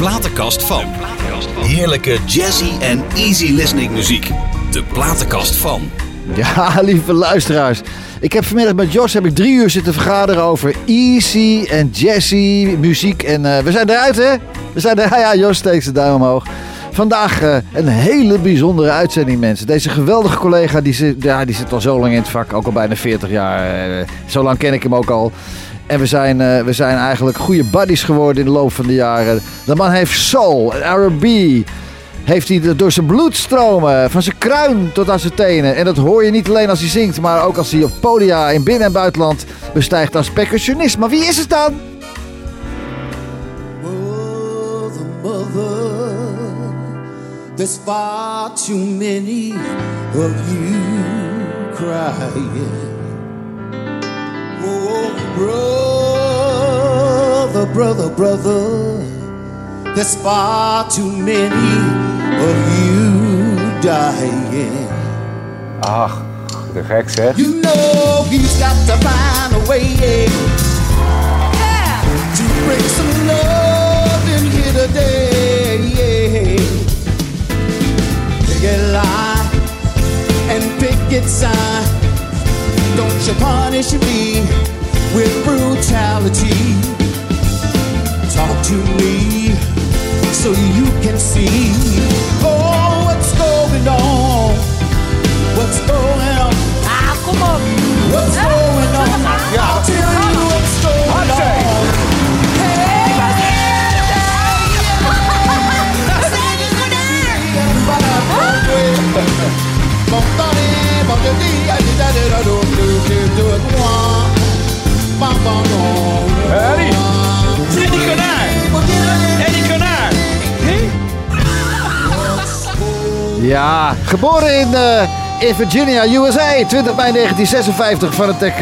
platenkast van. Heerlijke jazzy en easy listening muziek. De platenkast van. Ja, lieve luisteraars. Ik heb vanmiddag met Jos 3 uur zitten vergaderen over easy en jazzy muziek. En we zijn eruit, hè? We zijn eruit. Ja, Jos steekt de duim omhoog. Vandaag een hele bijzondere uitzending, mensen. Deze geweldige collega, die zit al zo lang in het vak. Ook al bijna 40 jaar. Zo lang ken ik hem ook al. En we zijn eigenlijk goede buddies geworden in de loop van de jaren. De man heeft soul en R&B. Heeft hij door zijn bloed stromen. Van zijn kruin tot aan zijn tenen. En dat hoor je niet alleen als hij zingt. Maar ook als hij op podia in binnen- en buitenland bestijgt als percussionist. Maar wie is het dan? Mother. There's far too many of you crying. Oh, brother, brother, brother. There's far too many of you dying. Ach, de gek zeg. You know he's got to find a way, yeah, to bring some love in here today, yeah. Picket line and picket sign. Don't you punish me with brutality. Talk to me so you can see. Oh, what's going on? What's going on? What's going on? I'll tell you what's going on. Hey, Eddie! Eddie Conard! Eddie Conard! Ja, geboren in Virginia, USA, 20 mei 1956. Fanatiek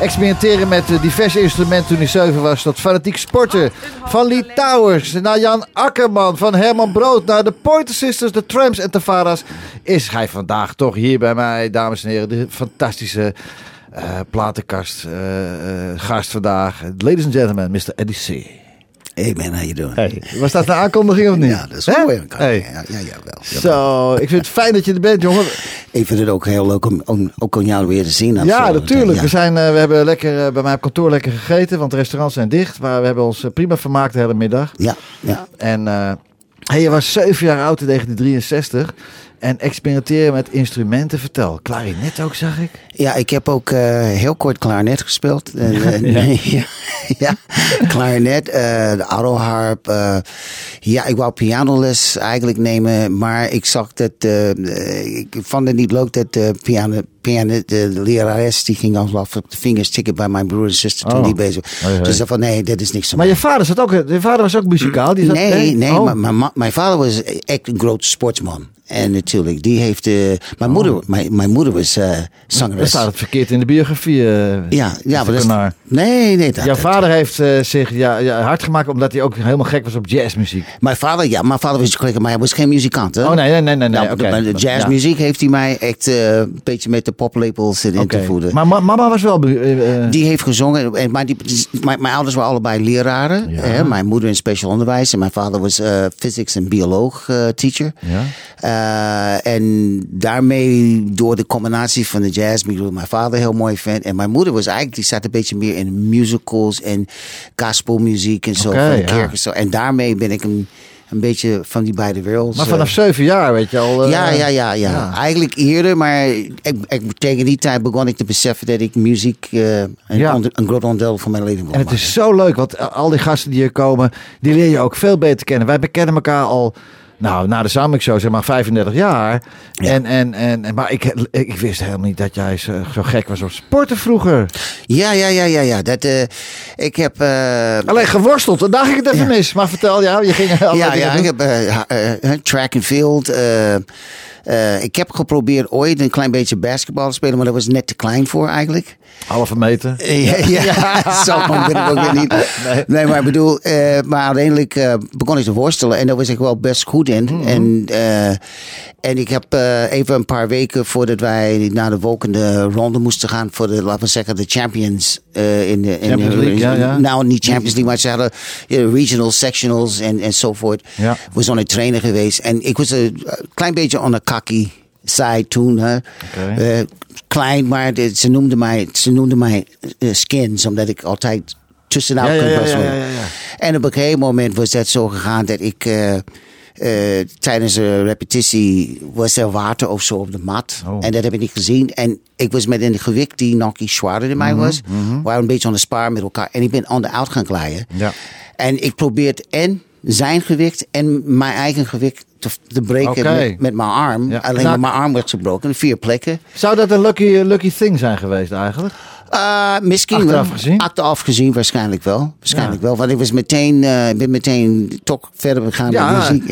experimenteren met diverse instrumenten toen hij 7 was. Tot fanatiek sporten. Van Lee Towers naar Jan Akkerman. Van Herman Brood naar de Pointer Sisters, de Tramps en Tavares. Is hij vandaag toch hier bij mij, dames en heren. De fantastische platenkast. Gast vandaag. Ladies and gentlemen, Mr. Eddie C. Hey man, how you doing? Hey. Was dat een aankondiging of niet? Ja, dat is goed. Hey. Ja, jawel. Zo, ik vind het fijn dat je er bent, jongen. Ik vind het ook heel leuk om jou weer te zien. Ja, zo, natuurlijk. Ja. We hebben lekker bij mij op kantoor lekker gegeten, want de restaurants zijn dicht. Maar we hebben ons prima vermaakt de hele middag. Ja. En je was 7 jaar oud in 1963. En experimenteren met instrumenten, vertel. Klarinet ook, zag ik. Ja, ik heb ook heel kort klarinet gespeeld. Ja. Klarinet, de autoharp. Ja, ik wou pianoles eigenlijk nemen. Maar ik zag dat... ik vond het niet leuk dat de lerares die ging al op de vingers tikken bij mijn broer en zuster toen die bezig was. Okay. Dus dat van nee, dat is niks. Maar je vader was ook muzikaal? Die zat, mijn vader was echt een groot sportsman. En natuurlijk, die heeft... Mijn moeder was zangeres. Dat staat het verkeerd in de biografie. Maar dat is... Nee. Jouw vader heeft zich hard gemaakt omdat hij ook helemaal gek was op jazzmuziek. Mijn vader was gek, maar hij was geen muzikant. Hè? Oh, nee. Okay. Jazzmuziek heeft hij mij echt een beetje met de poplepels in te voeden. Maar mama was wel... Die heeft gezongen. Maar mijn ouders waren allebei leraren. Ja. Mijn moeder in speciaal onderwijs. En mijn vader was physics en bioloog teacher. Ja. En daarmee, door de combinatie van de jazz, mijn vader heel mooi vindt. En mijn moeder was eigenlijk, die zat een beetje meer in musicals en gospelmuziek en zo. Okay, van kerk en zo. En daarmee ben ik een beetje van die beide werelden. Maar vanaf 7 jaar, weet je al. Ja. Eigenlijk eerder, maar tegen die tijd begon ik te beseffen dat ik muziek een groot onderdeel van mijn leven wil maken. En het is zo leuk, want al die gasten die hier komen, die leer je ook veel beter kennen. Wij bekennen elkaar al... Nou, na de Samix Show, zeg maar 35 jaar. Ja. Maar ik wist helemaal niet dat jij zo gek was op sporten vroeger. Ja. Dat, ik heb... Alleen geworsteld, dan dacht ik het even mis. Maar vertel, je ging... Ja, ik heb track and field... Ik heb geprobeerd ooit een klein beetje basketbal te spelen, maar dat was net te klein voor eigenlijk. Halve meter? Ja, zo ben ik ook weer niet. Nee, maar ik bedoel, maar uiteindelijk begon ik te worstelen en daar was ik wel best goed in. Mm-hmm. En ik heb even een paar weken voordat wij naar de volgende ronde moesten gaan voor de, laten we zeggen, de champions in de Champions League. Nou, niet Champions League, maar ze hadden regional sectionals en zovoort. Ja. We zijn een trainer geweest en ik was een klein beetje on the cocky side toen. Hè. Okay. Klein, maar ze noemden mij skins, omdat ik altijd tussenuit kon passen. En op een gegeven moment was dat zo gegaan dat ik tijdens de repetitie was er water of zo op de mat. Oh. En dat heb ik niet gezien. En ik was met een gewicht die nog iets zwaarder dan mij was. Mm-hmm. We waren een beetje aan de spaar met elkaar. En ik ben aan de out gaan glijden. Ja. En ik probeerde zijn gewicht en mijn eigen gewicht te breken met mijn arm. Ja. Alleen mijn arm werd gebroken. 4 plekken. Zou dat een lucky thing zijn geweest eigenlijk? Misschien achteraf gezien waarschijnlijk wel, want ik was meteen toch verder gegaan met muziek.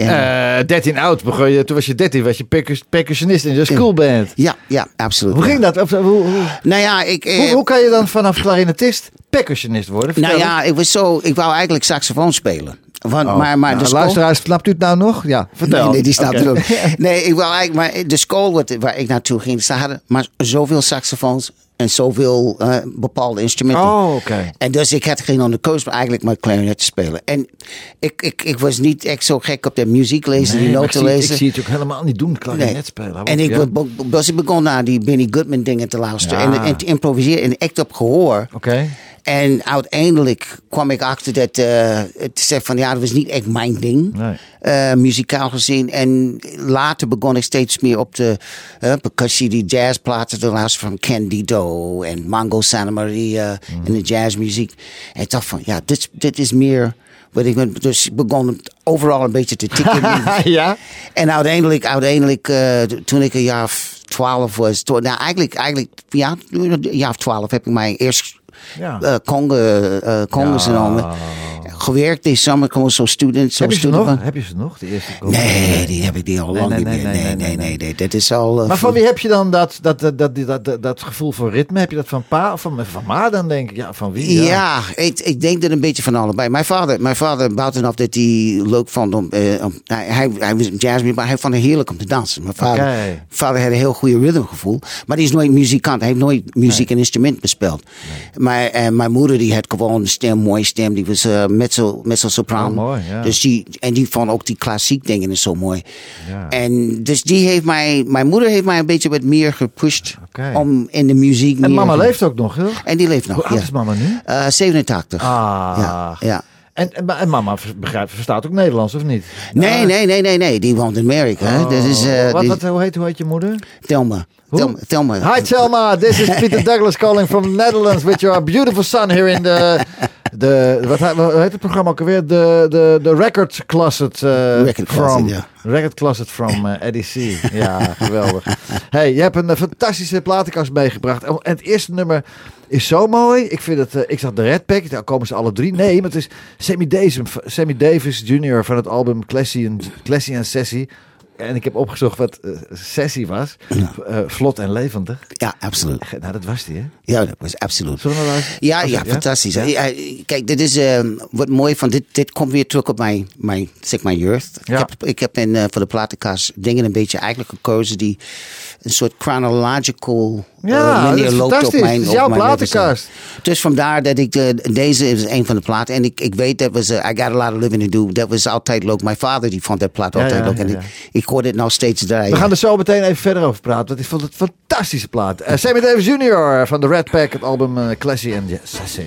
13 oud begon je, toen was je 13, was je percussionist in de schoolband. Ja, absoluut. Hoe ging dat? Hoe kan je dan vanaf clarinetist percussionist worden? Ik wou eigenlijk saxofoon spelen. Luisteraars, snapt u het nou nog? Ja, vertel. Nee, die snapt het ook. Nee, ik wou eigenlijk, maar de school waar ik naartoe ging, ze hadden maar zoveel saxofoons en zoveel bepaalde instrumenten. Oh, oké. En dus ik had geen andere keus, maar eigenlijk maar clarinet te spelen. En ik was niet echt zo gek op de muziek lezen, die noten lezen. Ik zie het ook helemaal niet doen, clarinet spelen. En ik begon naar die Benny Goodman dingen te luisteren en te improviseren en echt op gehoor. Oké. En uiteindelijk kwam ik achter dat het zei van dat was niet echt mijn ding, muzikaal gezien. En later begon ik steeds meer op de percussie, die jazzplaten te luisteren van Candido en Mongo Santamaría en de jazzmuziek. En ik dacht van dit is meer. Dus ik begon overal een beetje te tikken. Ja? En uiteindelijk, toen ik een jaar of 12 was, een jaar of 12 heb ik mijn eerste Congo genomen. Gewerkt deze zomer, gewoon zo'n student. Heb je ze nog, de eerste Congo? Nee, die heb ik die al lang niet meer. Nee. Dat is al. Maar van wie heb je dan dat gevoel voor ritme? Heb je dat van pa of van ma dan, denk ik? Ja, van wie? Ja, ik denk dat een beetje van allebei. Mijn vader buitenaf dat hij leuk vond om. Hij was jazzman, maar hij vond het heerlijk om te dansen. Mijn vader had een heel goede ritmegevoel, maar die is nooit muzikant. Hij heeft nooit muziek en instrument bespeeld. Nee. Maar mijn moeder, die had gewoon een stem, mooie stem. Die was mezzo-sopraan. Oh, mooi, ja. Dus die vond ook die klassiek dingen zo mooi. Ja. En dus die heeft mijn moeder heeft mij een beetje wat meer gepusht om in de muziek. En mama leeft ook nog, hè? En die leeft nog. Hoe oud is mama nu? 87. Ah. Ja. En mama verstaat ook Nederlands, of niet? Nee. Die woont in Amerika. Oh. Hoe heet je moeder? Thelma. Thelma. Hi Thelma, this is Peter Douglas calling from Netherlands with your beautiful son here in the wat heet het programma ook alweer? The Record Closet from. Yeah. Record Closet from Eddie C. Ja, geweldig. Hey, je hebt een fantastische platenkast meegebracht. En het eerste nummer is zo mooi. Ik vind het. Ik zag de Red Pack. Daar komen ze alle drie. Nee, maar het is Sammy Davis Jr. van het album Classy and Sassy. En ik heb opgezocht wat sessie was. Ja. Vlot en levendig. Ja, absoluut. Nou, dat was die, hè? Ja, dat was absoluut. Ja, fantastisch. Ja? Kijk, dit is wat mooi van dit komt weer terug op mijn jeugd. Ja. Ik heb voor de platenkast dingen een beetje eigenlijk gekozen die een soort chronological linear loopt op mijn. Ja, jouw platenkast. Dus vandaar dat ik deze is een van de platen. En ik weet dat was I Got a Lot of Living to Do. Dat was altijd leuk. Mijn vader die vond dat plaat altijd leuk. En ik hoor dit nou steeds draaien. We gaan er zo meteen even verder over praten. Want ik vond het een fantastische plaat. Sammy Davis Jr. van de Red Pack. Het album Classy and Sassy.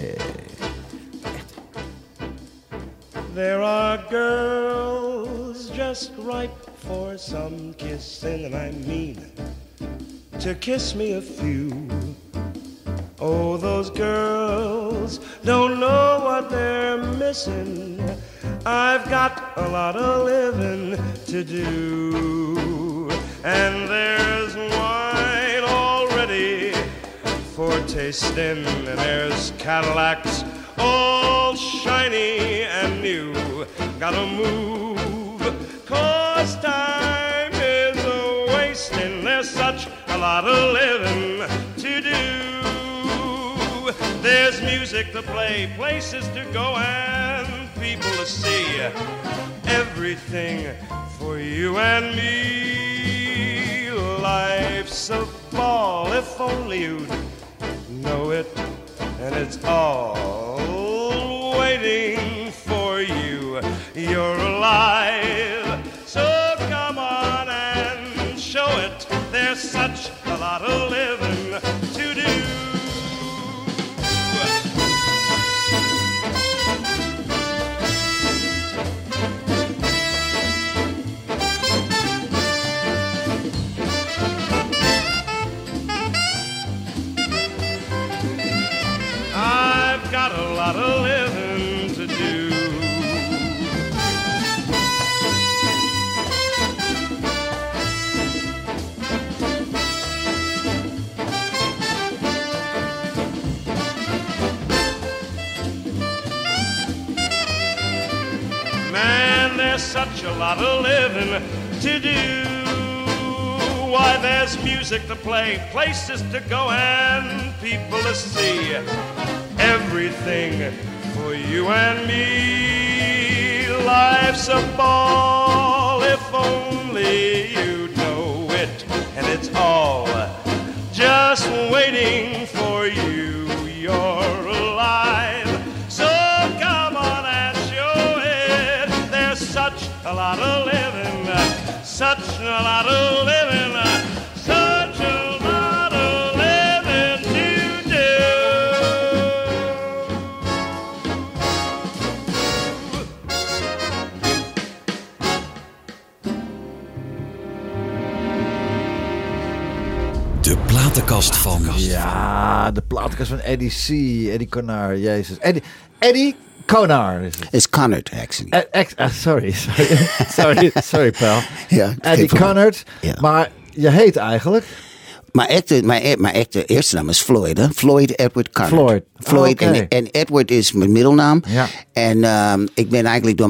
There are girls just ripe for some kissing. And I mean to kiss me a few. Oh, those girls don't know what they're missing. I've got a lot of living to do. And there's wine already for tasting. And there's Cadillacs all shiny and new. Gotta move, 'cause time is a waste. lot of living to do. There's music to play, places to go, and people to see. Everything for you and me. Life's a ball, if only you'd know it, and it's all waiting for you. You're alive, so come on and show it. There's such a lot of living to do. Got a living to do. Man, there's such a lot of living to do. Why, there's music to play, places to go, and people to see. Everything for you and me. Life's a ball, if only you know it, and it's all just waiting for you. You're alive, so come on and show it. There's such a lot of living, such a lot of living. Ja, de platenkast van Eddie C. Eddie Conard, jezus. Eddie Conard is het. Is Conard, actually. Sorry, pal. Ja, Eddie Conard, ja. Maar je heet eigenlijk... Mijn echte eerste naam is Floyd, hè? Floyd Edward Conard. Floyd, okay. En Edward is mijn middelnaam. Ja. En ik ben eigenlijk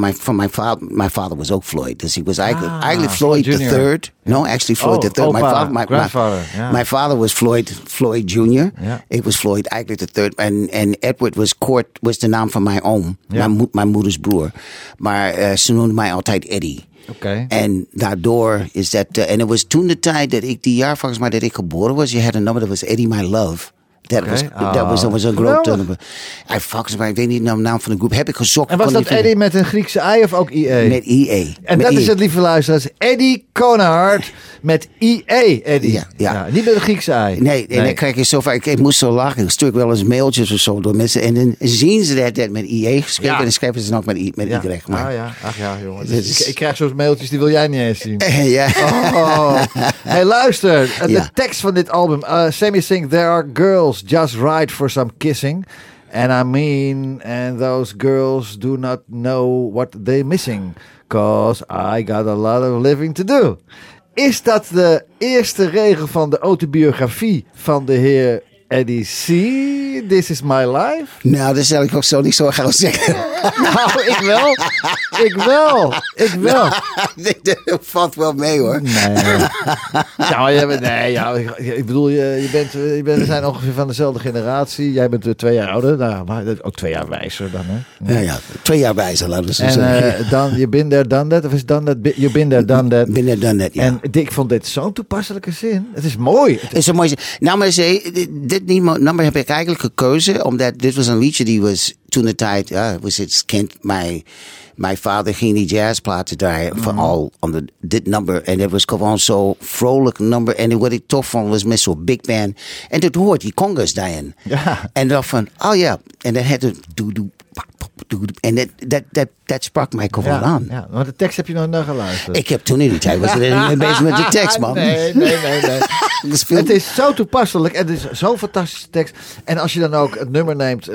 mijn vader was ook Floyd. Dus ik was eigenlijk Floyd the Third. No, actually Floyd the Third. My vader was Floyd Jr. Ja. Ik was Floyd eigenlijk the Third. En Edward was de naam van mijn oom. Ja. Mijn moeders broer. Maar ze noemden mij altijd Eddie. Okay. En daardoor is dat... En het was toen de tijd dat ik die jaar, volgens mij, dat ik geboren was. Je had een nummer, dat was Eddie My Love. Dat was een groot nummer. Volgens mij, ik weet niet de naam van de groep. Heb ik gezocht. En was dat Eddie met een Griekse I of ook IE? Met IE. En met dat IE. Is het, lieve luisteraars. Eddie Conard met IE, Eddie. Ja. Niet met een Griekse I. Nee, en dan krijg je zo vaak... Ik moest zo lachen. Ik stuur wel eens mailtjes of zo door mensen. En dan zien ze dat met IE geschreven. Ja. En dan schrijven ze nog met Y. Ach ja, jongen. Dus ik krijg zo'n mailtjes, die wil jij niet eens zien. Ja. Oh. Hey, luister. De tekst van dit album. Sammy zingt, There Are Girls Just right for some kissing, and I mean, and those girls do not know what they're missing, cause I got a lot of living to do. Is dat de eerste regel van de autobiografie van de heer Eddie C? This is my life? Nou, dat zal ik ook zo niet zo gaan zeggen. Nou, ik wel. Nou, dat valt wel mee, hoor. Ik bedoel, we zijn ongeveer van dezelfde generatie. Jij bent 2 jaar ouder, nou, maar ook 2 jaar wijzer dan, hè? Ja, 2 jaar wijzer, laten we zo zeggen. Dan, je bent daar dan dat, of is dan dat, je bent daar dan dat? Been there, done that, ja. En ik vond dit zo'n toepasselijke zin. Het is mooi. Het is een mooie zin. Nou, maar dit nummer heb ik eigenlijk gekozen, omdat dit was een liedje die was toen de tijd, was het kind, mijn vader ging die jazzplaten draaien, vooral onder dit nummer. En het was gewoon zo'n vrolijk nummer. En wat ik tof vond was met zo'n big band. En dat hoort die congas daarin. Ja. En dacht van, en dan had het doe. En dat sprak mij gewoon aan. Ja, want de tekst heb je nog nageluisterd. Ik heb toen in die tijd was ik bezig met de tekst, man. Nee. Het is zo toepasselijk. En het is zo'n fantastische tekst. En als je dan ook het nummer neemt,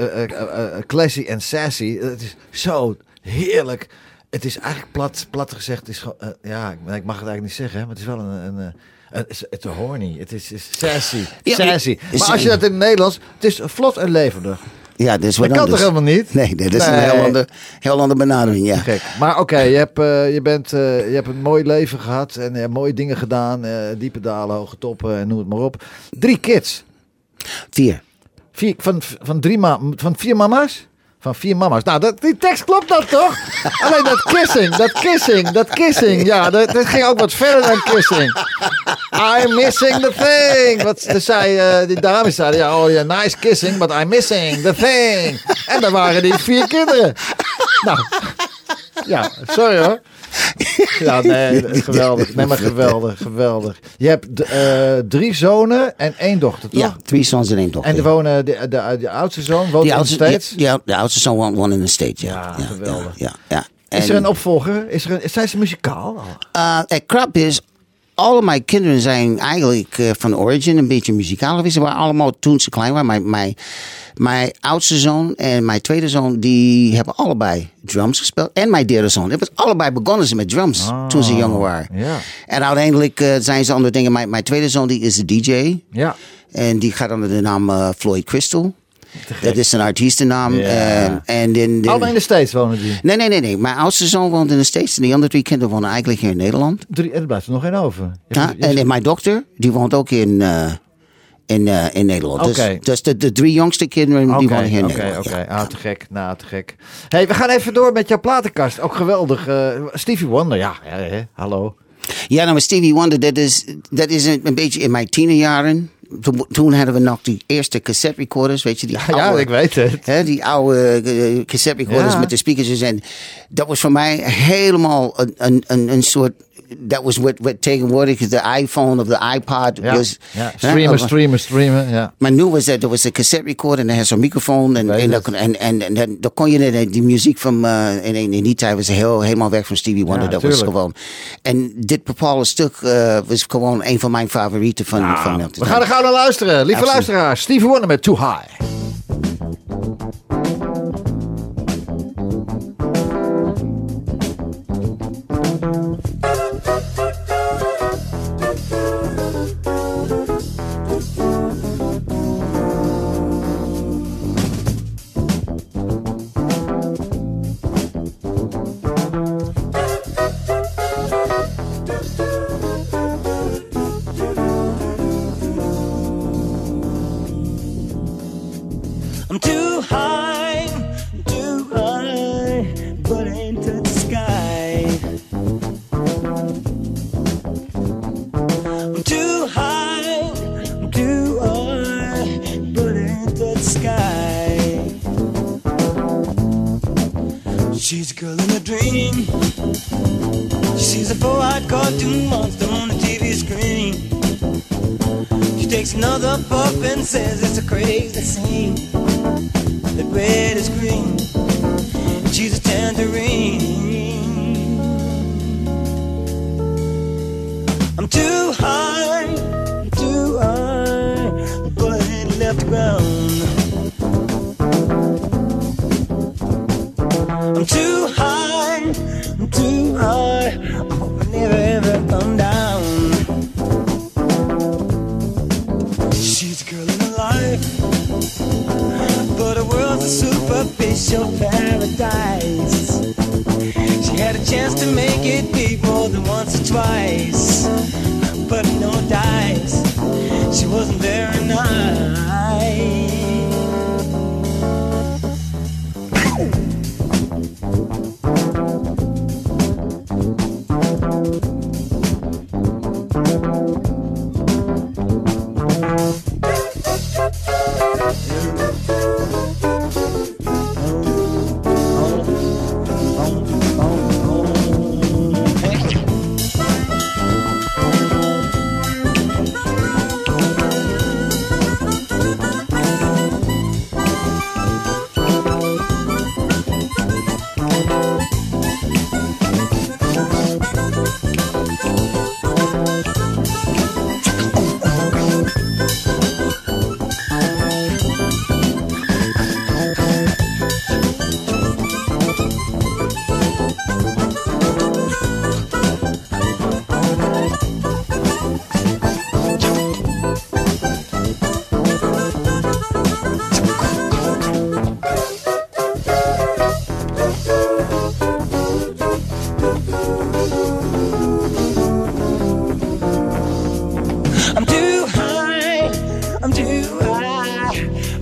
Classy en Sassy. Het is zo heerlijk. Het is eigenlijk plat gezegd. Is gewoon, ik mag het eigenlijk niet zeggen, maar het is wel een het is horny. Het is sassy. Maar als je dat in het Nederlands... Het is vlot en levendig. Ja, dat is wat dat anders. Kan toch helemaal niet? Nee, dat is een heel andere benadering, ja. Gek. Maar oké, je hebt een mooi leven gehad en je hebt mooie dingen gedaan. Diepe dalen, hoge toppen en noem het maar op. 3 kids. 4. Van 4 mama's? Van 4 mama's. Nou, die tekst klopt dat toch? Alleen dat kissing. Ja, dat ging ook wat verder dan kissing. I'm missing the thing. Die dame zei, ja, oh yeah, nice kissing, but I'm missing the thing. En daar waren die 4 kinderen. Nou, ja, sorry hoor. Ja, nee, geweldig. Nee, maar geweldig. Je hebt 3 zonen en 1 dochter, toch? Ja, 3 zoons en 1 dochter. En de oudste zoon woont in de States? Ja, de oudste zoon woont in de States, ja. Ja, geweldig. Ja. En, is er een opvolger? Zijn ze muzikaal? Het krap is, alle mijn kinderen zijn eigenlijk van origin een beetje muzikaal geweest. Ze waren allemaal toen ze klein waren. Mijn oudste zoon en mijn tweede zoon, die hebben allebei drums gespeeld. En mijn derde zoon. Het was allebei begonnen ze met drums toen ze jonger waren. Yeah. En uiteindelijk zijn ze andere dingen. Mijn tweede zoon die is de DJ. Yeah. En die gaat onder de naam Floyd Crystal. Dat is een artiestennaam. Yeah. Allemaal in de States wonen die? Nee. Mijn oudste zoon woont in de States. En die andere 3 kinderen wonen eigenlijk hier in Nederland. 3, en er blijft er nog één over. En mijn dochter, die woont ook in Nederland. Okay. Dus de 3 jongste kinderen die wonen hier in Nederland. Oké. Ah, te gek. Te gek. Hey, we gaan even door met jouw platenkast. Ook geweldig. Stevie Wonder, hallo. Ja, nou, Stevie Wonder, dat is een beetje in mijn tienerjaren. Toen hadden we nog die eerste cassette recorders, weet je, die oude, ik weet het. Hè, die oude cassette recorders met de speakers en dat was voor mij helemaal een soort. Dat was wat tegenwoordig is de iPhone of de iPod. Ja. Streamen. Yeah. Maar nu was dat, er was een cassette recorder en er had zo'n microfoon. En dan kon je die muziek van, in die tijd was helemaal weg van Stevie Wonder. Ja, dat tuurlijk. Was gewoon. En dit bepaalde stuk was gewoon een van mijn favorieten van Milton. We gaan er gauw naar luisteren. Lieve luisteraars, Stevie Wonder met Too High.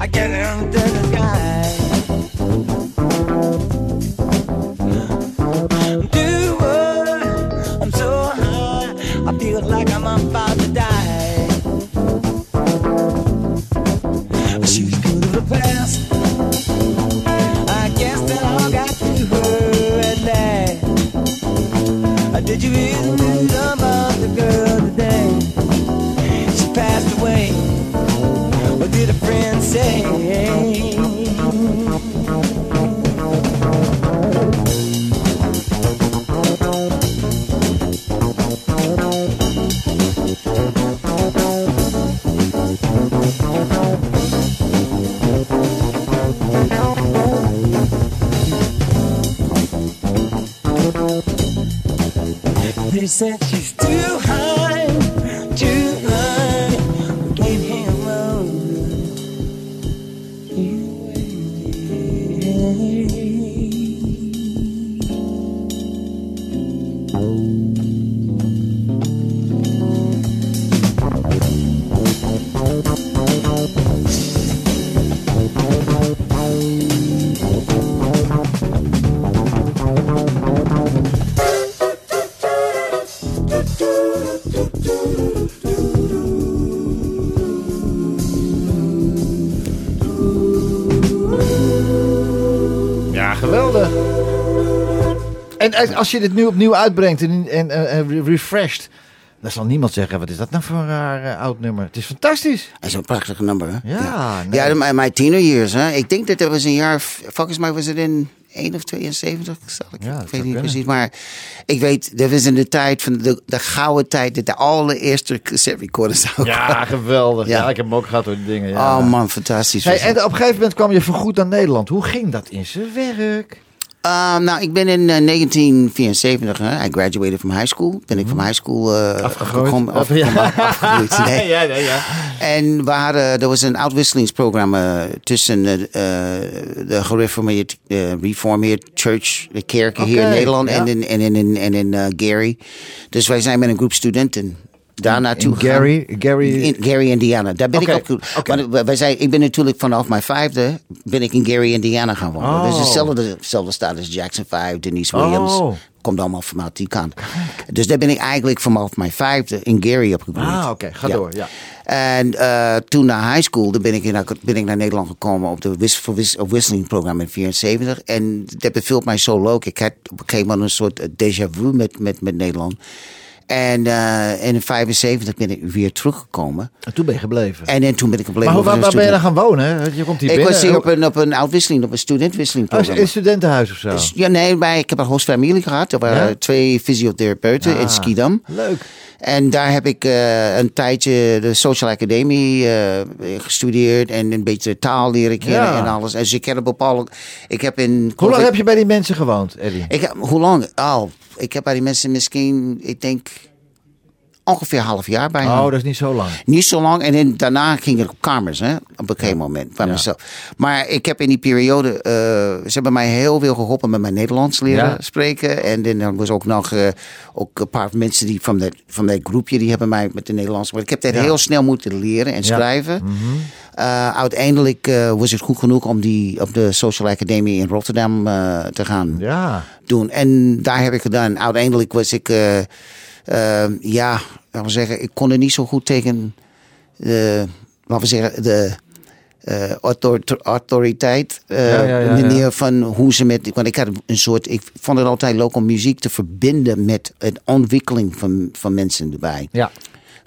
I get under the sky. I'm too high, I'm so high, I feel like I'm about to die. She's good to the past, I guess that all got to her at last. Did you really love the girl today? She passed away. What did a friend say? They said she's too high, too high. We can't hang Als je dit nu opnieuw uitbrengt en refreshed, dan zal niemand zeggen, wat is dat nou voor een raar oud nummer? Het is fantastisch. Het is een prachtig nummer, hè? Ja, nee. Ja, mijn tienerjears, hè. Ik denk dat er was een jaar, volgens mij was het in 1 of 72, ik weet niet precies. Maar ik weet, dat was in de tijd van de gouden tijd, dat de allereerste cassette recorders ook. Ja, geweldig. Ja, ik heb hem ook gehad door die dingen. Ja. Oh man, fantastisch. Hey, en op een gegeven moment kwam je voorgoed naar Nederland. Hoe ging dat in zijn werk? Ik ben in 1974, I graduated from high school. Ben ik van high school afgegroeid. Nee. Ja. En er was een uitwisselingsprogramma tussen de gereformeerd, reformeerd church, de kerken hier in Nederland en in Gary. Dus wij zijn met een groep studenten daar naartoe gegaan. Gary Indiana. Daar ben ik op. Okay. Want ik ben natuurlijk vanaf mijn 5e ben ik in Gary Indiana gaan wonen. Dus hetzelfde staat als Jackson 5, Denise Williams. Komt allemaal vanuit die kant. Dus daar ben ik eigenlijk vanaf mijn 5e in Gary opgegroeid. Ga door. Ja. En toen na high school ben ik naar Nederland gekomen op de wisselingprogramma in 74. En dat beviel mij zo leuk. Ik had op een gegeven moment een soort déjà vu met Nederland. En in 1975 ben ik weer teruggekomen. En toen ben je gebleven. Maar waar ben je dan gaan wonen? Je komt hier binnen. Ik was hier op een uitwisseling, op een studentwisselingprogramma. Een studentenhuis of zo? Ja, nee, maar ik heb een hostfamilie gehad. Er waren 2 fysiotherapeuten in Schiedam. Leuk. En daar heb ik een tijdje de Social Academie gestudeerd. En een beetje taal leren kennen en alles. Dus ik heb een bepaalde... Hoe lang heb je bij die mensen gewoond, Eddie? Hoe lang? Ik heb bij die mensen misschien, ik denk, ongeveer een half jaar bij hen. Dat is niet zo lang. Niet zo lang. En daarna ging ik op kamers, hè, op een gegeven moment, bij mezelf. Maar ik heb in die periode, ze hebben mij heel veel geholpen met mijn Nederlands leren spreken. En dan was ook nog een paar mensen die van dat groepje, die hebben mij met de Nederlands. Maar ik heb dat heel snel moeten leren en schrijven. Mm-hmm. Uiteindelijk was het goed genoeg om op de Social Academie in Rotterdam te gaan doen. En daar heb ik gedaan. Uiteindelijk was ik... ik kon er niet zo goed tegen de autoriteit. Manier van hoe ze want ik had een soort. Ik vond het altijd leuk om muziek te verbinden met de ontwikkeling van mensen erbij. Ja.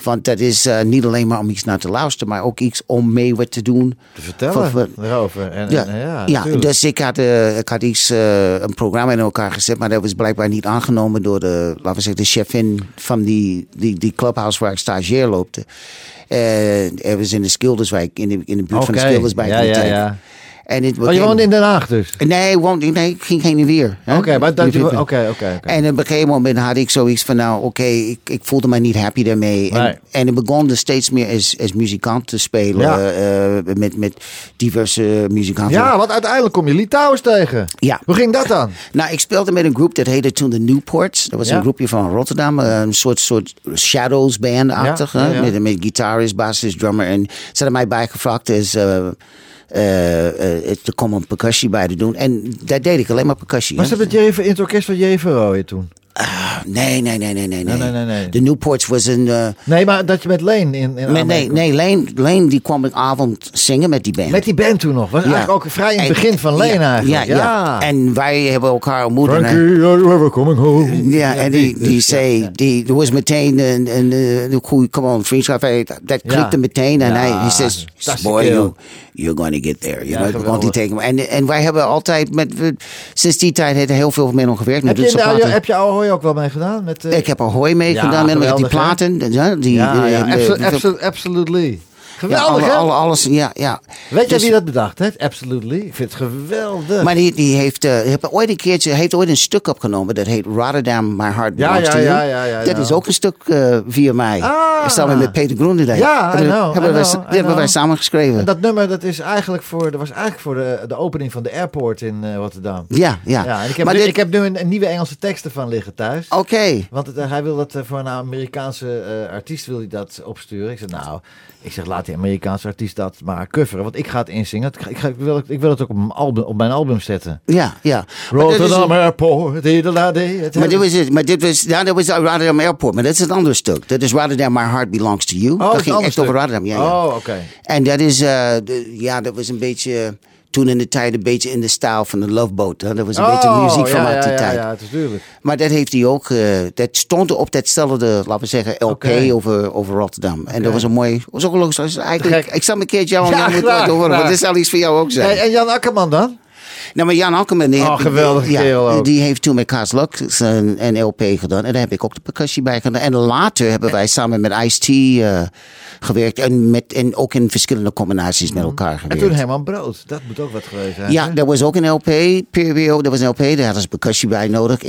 Want dat is niet alleen maar om iets naar te luisteren, maar ook iets om mee wat te doen. Te vertellen erover. Dus ik had iets, een programma in elkaar gezet, maar dat was blijkbaar niet aangenomen door de chefin van die clubhouse waar ik stagiair loopte. Er was in de Schilderswijk, in de buurt van de Schilderswijk. Ja. Je woonde in Den Haag dus? Nee, ik ging heen en weer. Oké. En op een gegeven moment had ik zoiets van, ik voelde mij niet happy daarmee. Nee. En ik begon er steeds meer als muzikant te spelen. Met diverse muzikanten. Ja, want uiteindelijk kom je Lee Towers tegen. Ja. Hoe ging dat dan? Nou, ik speelde met een groep, dat heette toen The Newports. Dat was een groepje van Rotterdam. Een soort Shadows band-achtig. Met gitarist, bassist, drummer. En ze hadden mij bijgevraagd als... de common percussie bij te doen. En daar deed ik alleen maar percussie. Was dat het in het orkest van J.V. Rooijen toen? Nee. De Newports was een... nee, maar dat je met Leen Leen die kwam ik avond zingen met die band. Met die band toen nog. Was eigenlijk ook vrij in het begin van Leen eigenlijk. Ja. En wij hebben elkaar ontmoet. Frankie, are you ever coming home? Ja, en die zei... Er was meteen een goede vriendschap. Dat klikte meteen. En hij zegt, boy, you're gonna get there. En wij hebben altijd... Sinds die tijd heeft heel veel mee nog gewerkt. Heb je al ook wel mee gedaan? Ik heb Ahoy mee gedaan met die platen. Absolutely. Geweldig, alles. Weet jij wie dat bedacht heeft? Absolutely. Ik vind het geweldig. Maar die heeft ooit een stuk opgenomen. Dat heet Rotterdam, My Heart Belongs to You. Dat is ook een stuk via mij. Samen met Peter Groenendijk. Ja, hebben wij samen geschreven. Dat nummer was eigenlijk voor de opening van de airport in Rotterdam. Ja. Ik heb nu een nieuwe Engelse tekst ervan liggen thuis. Oké. Want hij wil dat voor een Amerikaanse artiest wil hij dat opsturen. Ik zeg, laat die Amerikaanse artiest dat maar coveren. Want ik ga het inzingen. Ik wil het ook op mijn album zetten. Ja. Rotterdam Airport. Maar dit was Rotterdam Airport. Maar dat is een ander stuk. Dat is Rotterdam, My Heart Belongs to You. Oh, dat ging echt over Rotterdam. Ja. Oh, oké. En dat is... dat was een beetje... Toen in de tijd een beetje in de stijl van de Love Boat. Hè? Dat was een beetje muziek van uit die tijd. Ja, natuurlijk. Maar dat heeft hij ook... dat stond op datzelfde, laten we zeggen, LP over Rotterdam. Okay. En dat was een mooi... was ook een logisch... Ik zal een keertje jou aan horen. Want dit zal iets voor jou ook zijn. En Jan Akkerman dan? Nou, maar Jan Akkerman... Die heeft toen met Kars Lux een LP gedaan. En daar heb ik ook de percussie bij gedaan. En later hebben wij samen met Ice-T gewerkt. En ook in verschillende combinaties met elkaar gewerkt. En toen Herman Brood. Dat moet ook wat geweest zijn. Ja, er was ook een LP. Dat was een LP. Daar hadden ze percussie bij nodig.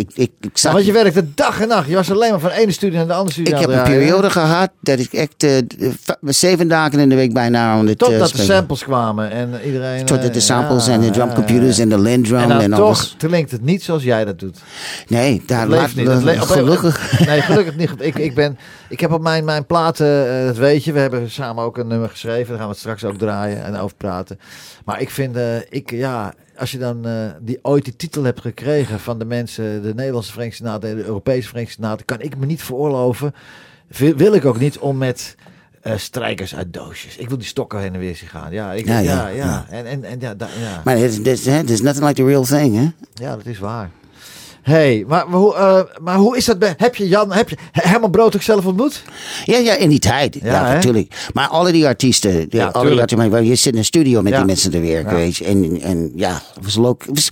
Want je werkte dag en nacht. Je was alleen maar van de ene studie naar de andere studie. Ik heb een periode gehad dat ik echt 7 dagen in de week bijna aan het totdat de samples kwamen. En iedereen... Totdat de samples en de drumcomputers... En de Landrum en alles. Toch klinkt het niet zoals jij dat doet. Nee, daar leeft niet. Gelukkig. Nee, gelukkig niet. Ik heb op mijn platen, dat weet je, we hebben samen ook een nummer geschreven. Daar gaan we het straks ook draaien en over praten. Maar ik vind, als je dan ooit die titel hebt gekregen van de mensen, de Nederlandse Frank Sinatra en de Europese Frank Sinatra, kan ik me niet veroorloven. Wil ik ook niet om met... strijkers uit doosjes. Ik wil die stokken heen en weer zien gaan. Ja. En maar het is nothing like the real thing, hè? Ja, dat is waar. Hey, maar hoe is dat? Heb je Herman Brood ook zelf ontmoet? Ja, in die tijd. Ja, natuurlijk. Maar alle die artiesten. Je zit in een studio met die mensen te werken, weet je. En het was leuk. Het was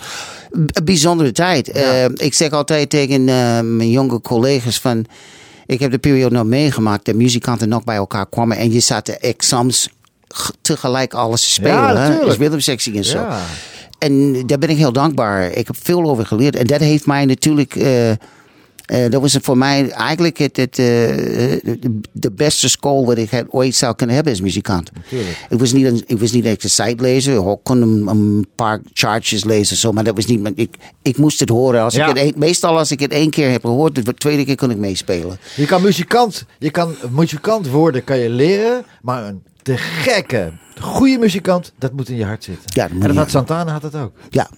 een bijzondere tijd. Ja. Ik zeg altijd tegen mijn jonge collega's van... Ik heb de periode nog meegemaakt dat muzikanten nog bij elkaar kwamen. En je zat de exams tegelijk alles te spelen. Ja, dus rhythmsectie en zo. Ja. En daar ben ik heel dankbaar. Ik heb veel over geleerd. En dat heeft mij natuurlijk... dat was voor mij eigenlijk de beste school wat ik ooit zou kunnen hebben als muzikant. Ik was niet echt een sitelezer. Ik kon een paar chartjes lezen. Zo, maar dat was niet... Ik moest het horen. Meestal als ik het 1 keer heb gehoord, de tweede keer kon ik meespelen. Je kan muzikant worden, kan je leren. Maar een te gekke, goede muzikant, dat moet in je hart zitten. Ja, en dat had Santana dat ook. Ja.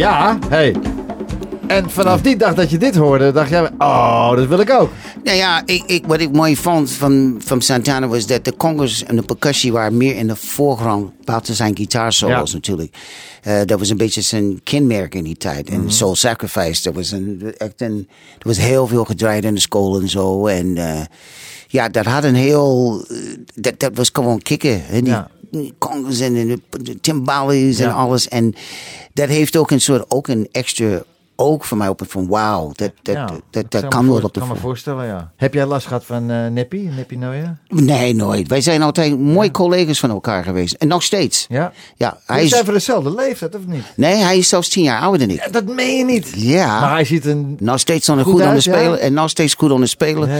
Ja, hey. En vanaf die dag dat je dit hoorde, dacht jij, oh, dat wil ik ook. Nou ja, wat ik mooi vond van Santana was dat de congos en de percussie waren meer in de voorgrond. Buiten zijn gitaarsolo's natuurlijk. Dat was een beetje zijn kenmerk in die tijd. En Soul Sacrifice, er was heel veel gedraaid in de school en zo. En ja, dat had een heel... Dat was gewoon kicken. Congos en de timbales en alles. En dat heeft ook een extra... Ook voor mij op het van wauw, dat kan wel op de. Ik kan me voorstellen, ja. Heb jij last gehad van Neppie Noia? Nee, nooit. Wij zijn altijd mooie collega's van elkaar geweest. En nog steeds. Ja hij is van dezelfde leeftijd, of niet? Nee, hij is zelfs 10 jaar ouder dan ik. Ja, dat meen je niet. Ja. Maar hij ziet een... Nog steeds goed aan de spelen. Ja? En nog steeds goed aan de spelen.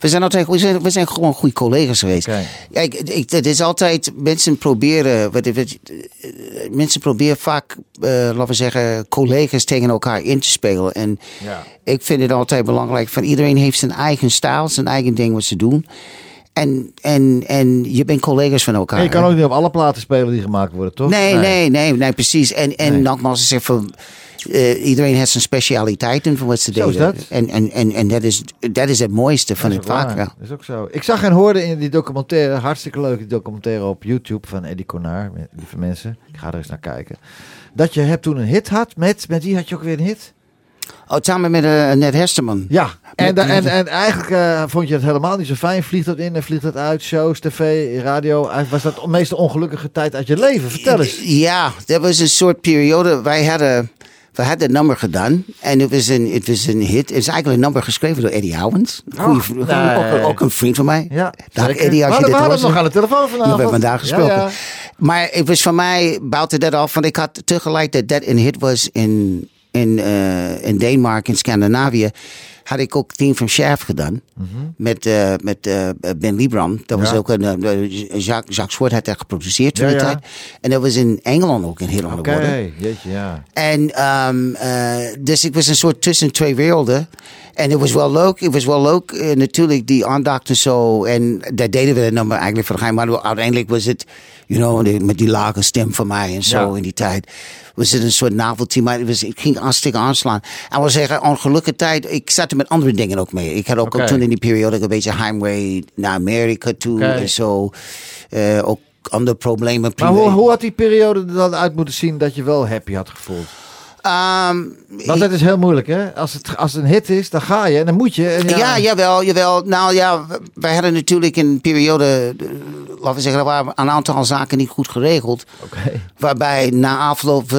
We zijn gewoon goede collega's geweest. Okay. Ja, het is altijd... Mensen proberen vaak, laten we zeggen, collega's tegen elkaar in te spelen. En ik vind het altijd belangrijk van iedereen heeft zijn eigen stijl, zijn eigen ding wat ze doen. En je bent collega's van elkaar. En je kan ook niet op alle platen spelen die gemaakt worden, toch? Nee, precies. En nogmaals, iedereen heeft zijn specialiteiten voor wat ze deden. Zo is dat. En dat is het mooiste van het vaak. Dat is ook zo. Ik zag en hoorde in die documentaire, hartstikke leuke documentaire op YouTube van Eddie Conard, lieve mensen. Ik ga er eens naar kijken. Dat je hebt toen een hit had met die had je ook weer een hit? Oh, samen met Ned Hesterman. Ja, en eigenlijk vond je het helemaal niet zo fijn. Vliegt dat in en vliegt dat uit? Shows, tv, radio. Was dat de meest ongelukkige tijd uit je leven? Vertel eens. Ja, dat was een soort periode. We hadden dat nummer gedaan. En het was een hit. Het is eigenlijk een nummer geschreven door Eddie Howens. Ook een vriend van mij. Ja, dag Eddie, als je dit hoort. We hadden nog aan de telefoon vanavond. We hebben vandaag gesproken. Ja. Maar het was voor mij, buiten dat af, want ik had tegelijk dat een hit was in Denemarken, in Scandinavië, had ik ook Team van Scherf gedaan. Mm-hmm. Met Ben Libram. Dat was ook een... Jacques Swart had dat geproduceerd toen de tijd. En dat was in Engeland ook een heel andere woorden. Jeetje, ja. En dus ik was een soort tussen twee werelden. En het was wel leuk. Natuurlijk, die aandacht en zo. En daar deden we het nummer eigenlijk voor geheim. Maar uiteindelijk was het, met die lage stem van mij en zo in die tijd. Was het een soort novelty. Maar het ging hartstikke aanslaan. En ik wil zeggen, ongelukkige tijd. Ik zat er met andere dingen ook mee. Ik had ook, ook toen in die periode een beetje heimwee naar Amerika toe. En zo. Ook andere problemen. Maar hoe had die periode er dan uit moeten zien dat je wel happy had gevoeld? Want dat is heel moeilijk, hè? Als het een hit is, dan ga je en dan moet je. En jawel. Nou ja, wij hadden natuurlijk een periode, laten we zeggen, er waren een aantal zaken niet goed geregeld. Okay. Waarbij na afloop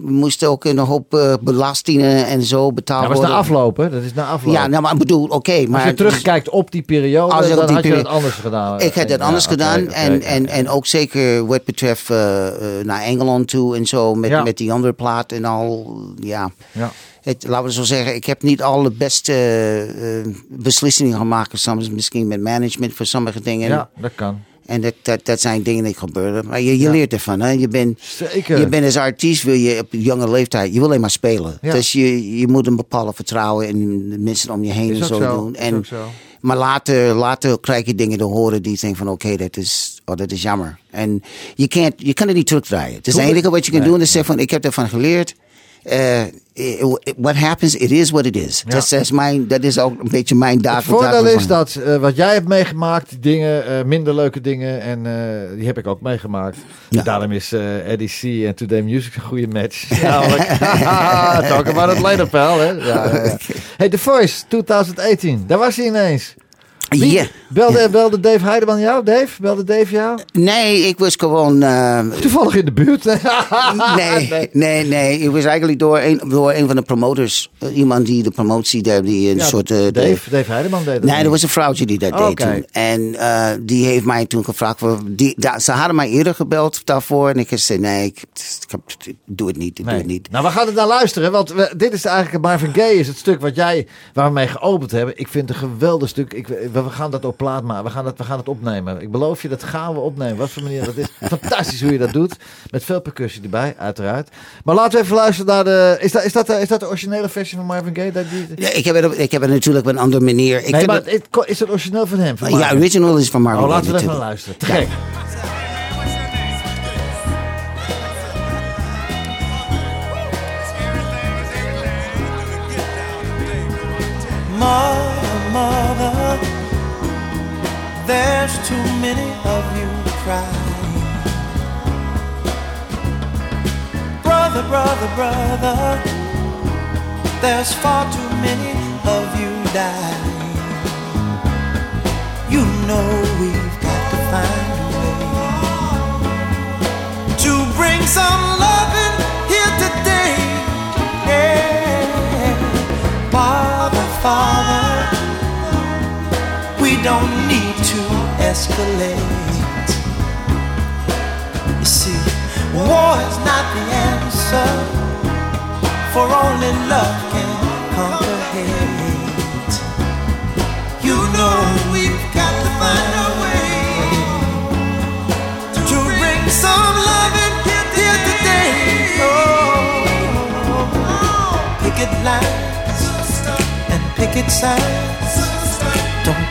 moesten ook een hoop belastingen en zo betaald worden. Dat was na afloop, hè? Dat is na afloop. Ja, nou, maar ik bedoel, maar als je terugkijkt op die periode, had je dat anders gedaan. Ik heb dat anders gedaan. En ook zeker wat betreft naar Engeland toe en zo, met die andere plaat en al. Ja. Laten we zo zeggen, ik heb niet alle beste beslissingen gemaakt. Soms misschien met management voor sommige dingen. Ja, dat kan. En dat zijn dingen die gebeuren. Maar je leert ervan. Hè? Je bent als artiest, wil je op jonge leeftijd, je wil alleen maar spelen. Ja. Dus je moet een bepaalde vertrouwen in de mensen om je heen is en zo doen. En, maar later krijg je dingen te horen die denken van oké, dat is jammer. En je kan het niet terugdraaien. Dus het enige wat je kan doen is zeggen van ik heb ervan geleerd. What happens, it is what it is. Ja. Dat is ook een beetje mijn dagelijks. Het voordeel is dat wat jij hebt meegemaakt, die dingen, minder leuke dingen, en die heb ik ook meegemaakt. Ja. Daarom is Eddie C en Today Music een goede match. Talk about it later, pal. Hè? Ja. Hey, The Voice 2018, daar was hij ineens. Yeah. Belde Dave Heideman jou? Dave? Belde Dave jou? Nee, ik was gewoon... Toevallig in de buurt? Nee. Ik was eigenlijk door een van de promoters. Iemand die de promotie deed. Die een soort... Dave Heideman deed dat. Nee, er was een vrouwtje die dat deed toen. En die heeft mij toen gevraagd. Ze hadden mij eerder gebeld daarvoor. En ik zei, nee, ik doe het niet. Nou, we gaan het naar luisteren. Want dit is eigenlijk... Marvin Gaye is het stuk waar we mee geopend hebben. Ik vind het een geweldig stuk... We gaan dat op plaat maken. We gaan het opnemen. Ik beloof je, dat gaan we opnemen. Wat voor manier dat is. Fantastisch hoe je dat doet. Met veel percussie erbij, uiteraard. Maar laten we even luisteren naar de... Is dat de originele versie van Marvin Gaye? Ja, ik heb het natuurlijk op een andere manier. Is het origineel van hem? Ja, original is van Marvin Gaye. Laten we even luisteren. Te gek. There's too many of you crying. Brother, brother, brother, there's far too many of you dying. You know we've got to find a way to bring some loving here today. Yeah. Father, Father, we don't need to escalate. You see, war is not the answer, for only love can conquer hate. You know we've got to find a way to bring some love in here today. Oh, picket lines and picket signs, don't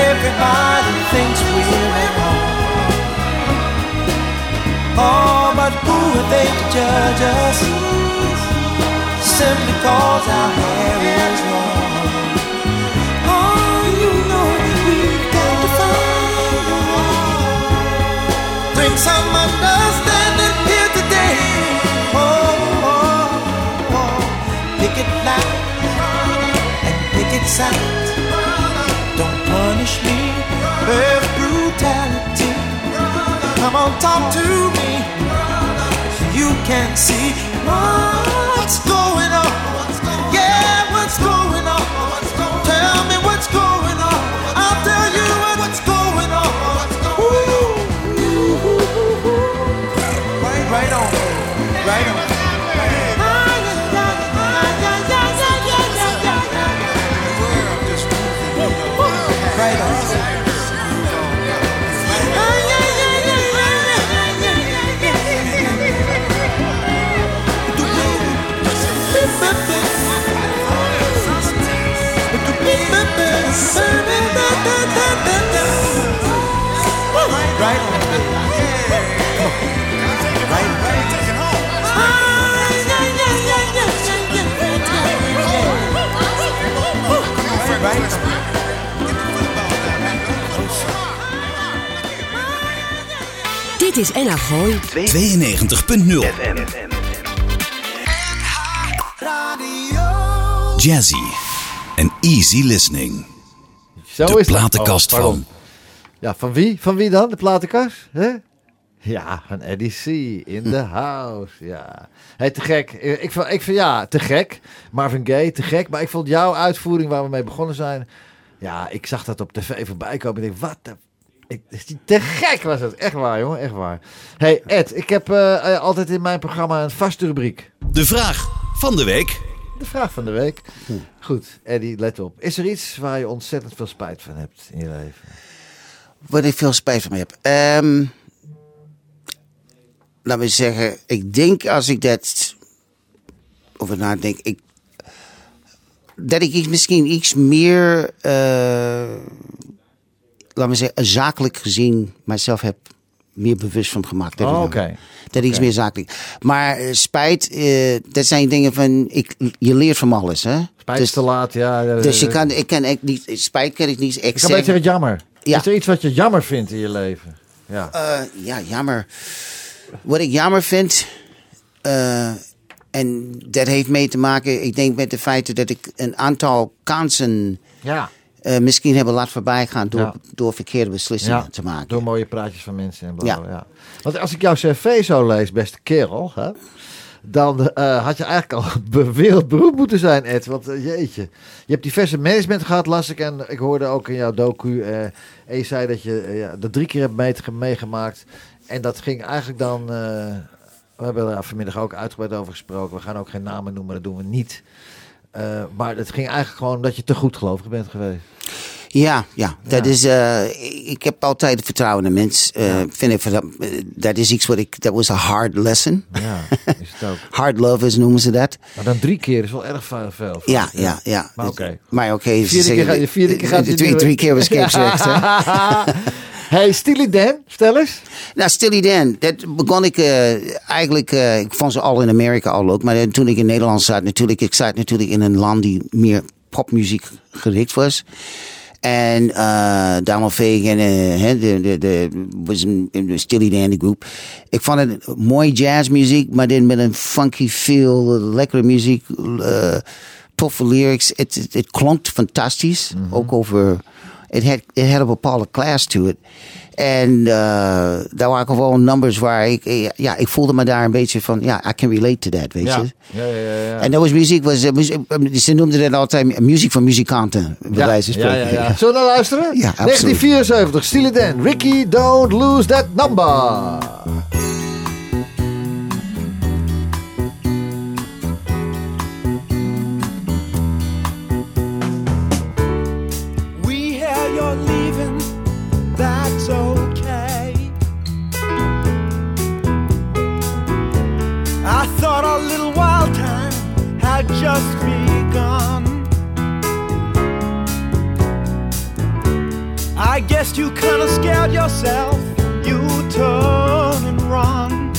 everybody thinks we're at home. Oh, but who are they to judge us? Simply cause our hair is long. Oh, you know we've got to find a way. Bring some understanding here today. Oh, oh, oh. Picket line and picket signs, don't punish me with brutality. Come on, talk to me, so you can see what's going on? Yeah, what's going on? Tell me what's going on. I'll tell you what's going on. Ooh. Right on. Right on. Right on. Dit is NH Gooi 92.0 FM. Jazzy en easy listening. Zo de is platenkast dat. Oh, van... Ja, van wie? Van wie dan? De platenkast? Hè? Ja, van Eddie C. In the house. Ja. Hey, te gek. Ik vind, ja, te gek. Marvin Gaye, te gek. Maar ik vond jouw uitvoering waar we mee begonnen zijn... Ja, ik zag dat op tv voorbij komen. Ik dacht, wat de... Te gek was dat. Echt waar, jongen. Echt waar. Hey, Ed. Ik heb altijd in mijn programma een vaste rubriek. De vraag van de week... De vraag van de week. Goed, Eddie, let op. Is er iets waar je ontzettend veel spijt van hebt in je leven? Waar ik veel spijt van heb? Laten we zeggen, ik denk als ik dat over nadenk, dat ik misschien iets meer, laten we zeggen, zakelijk gezien mezelf heb meer bewust van gemaakt. Oh, oké. Dat is iets meer zakelijk. Maar spijt, dat zijn dingen van... Je leert van alles, hè? Spijt is te laat, ja. Dus ik kan echt niet... Spijt kan ik niet echt zeggen. Ik kan beter het jammer. Ja. Is er iets wat je jammer vindt in je leven? Ja, jammer. Wat ik jammer vind... en dat heeft mee te maken, ik denk, met de feiten... dat ik een aantal kansen... Ja. Misschien hebben laten voorbij gaan door verkeerde beslissingen te maken. Door mooie praatjes van mensen en blauw. Ja. Want als ik jouw cv zo lees, beste kerel, hè, dan had je eigenlijk al wereldberoemd moeten zijn, Ed. Want jeetje, je hebt diverse management gehad, las ik. En ik hoorde ook in jouw docu, je zei dat je dat 3 keer hebt meegemaakt. En dat ging eigenlijk dan... we hebben er vanmiddag ook uitgebreid over gesproken. We gaan ook geen namen noemen, dat doen we niet. Maar het ging eigenlijk gewoon dat je te goedgelovig bent geweest. Ja, dat is. Ik heb altijd vertrouwen in de mens. Dat is iets wat ik. Dat was a hard lesson. Ja, is het ook. Hard lovers noemen ze dat. Maar dan 3 keer is wel erg veel. Ja. Maar oké. De vierde keer gaat je 3 keer was scheepsrecht. Hey, Steely Dan, vertel eens. Nou, Steely Dan, dat begon ik eigenlijk... ik vond ze al in Amerika al ook. Maar toen ik in Nederland zat, natuurlijk... Ik zat natuurlijk in een land die meer popmuziek gericht was. En Donald Fagen, was een Steely Dan groep. Ik vond het mooi jazzmuziek, maar dan met een funky feel, lekkere muziek, toffe lyrics. Het klonk fantastisch, ook over... Het had een bepaalde class to it. En daar waren gewoon numbers waar ik voelde me daar een beetje van, I can relate to that, weet je. Ja. En dat was muziek, ze noemden dat altijd muziek van muzikanten, bij wijze van spreken. Ja. Zullen we naar luisteren? Ja, absoluut. 1974, Steely Dan, Ricky, don't lose that number. Just begun. I guess you kinda scared yourself. You turn and run.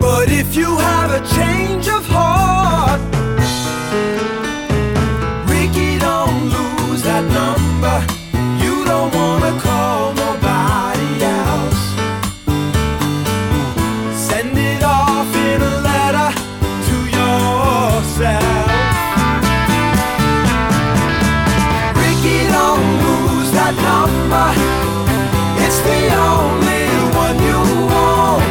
But if you have a change of heart, Ricky, don't lose that number. You don't wanna call nobody else. Send it off in a letter to yourself. Ricky, don't lose that number. It's the only one you want.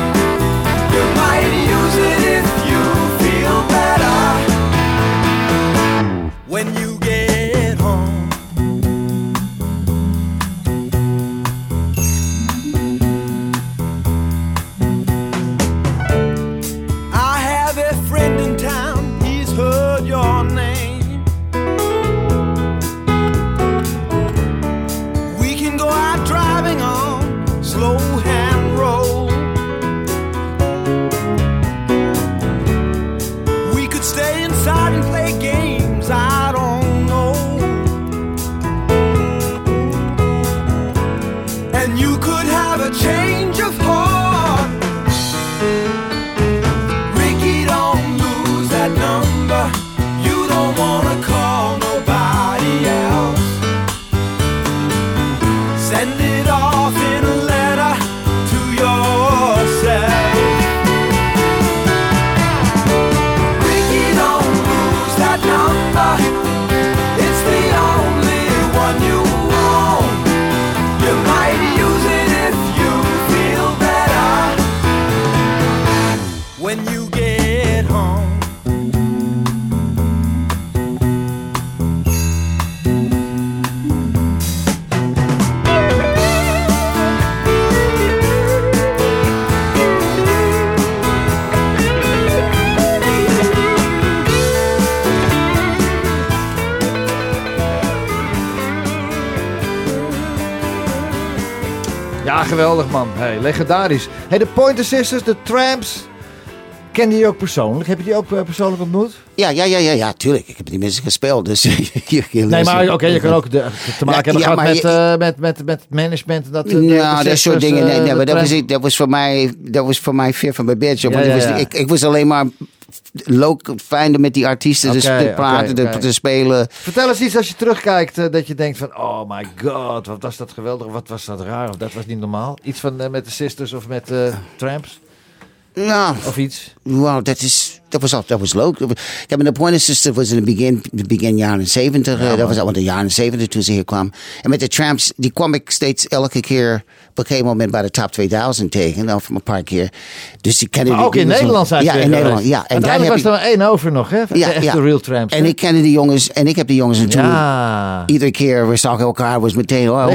You might use it if you feel better. When you get home, geweldig man, hey, legendarisch. Hey, de Pointer Sisters, de Tramps, ken je die ook persoonlijk? Heb je die ook persoonlijk ontmoet? Ja, tuurlijk. Ik heb die mensen gespeeld, dus... nee, maar oké, je kan ook te maken hebben gehad met management en dat... Nou, dat soort dingen. Nee, maar dat was voor mij ver van mijn bed. Ik was alleen maar... leuk, fijn met die artiesten te praten, te spelen. Vertel eens iets als je terugkijkt, dat je denkt van... oh my god, wat was dat geweldig, wat was dat raar, of dat was niet normaal. Iets van met de Sisters of met Tramps? Nou, of iets? Wow, dat is... Dat was leuk. Ja, maar de Pointer Sisters was in het begin jaren 70. Ja, dat was allemaal de jaren 70 toen ze hier kwam. En met de Tramps, die kwam ik steeds elke keer op een gegeven moment bij de top 2000 tegen. Of een paar keer. Dus die kende ook in Nederland zijn ze. Ja, in Nederland. Ja. En daar was er maar 1 over nog, hè? Ja, echt de real Tramps. En ik kende die jongens en ik heb die jongens natuurlijk. Ja. Iedere keer we zagen elkaar, was meteen. Oh,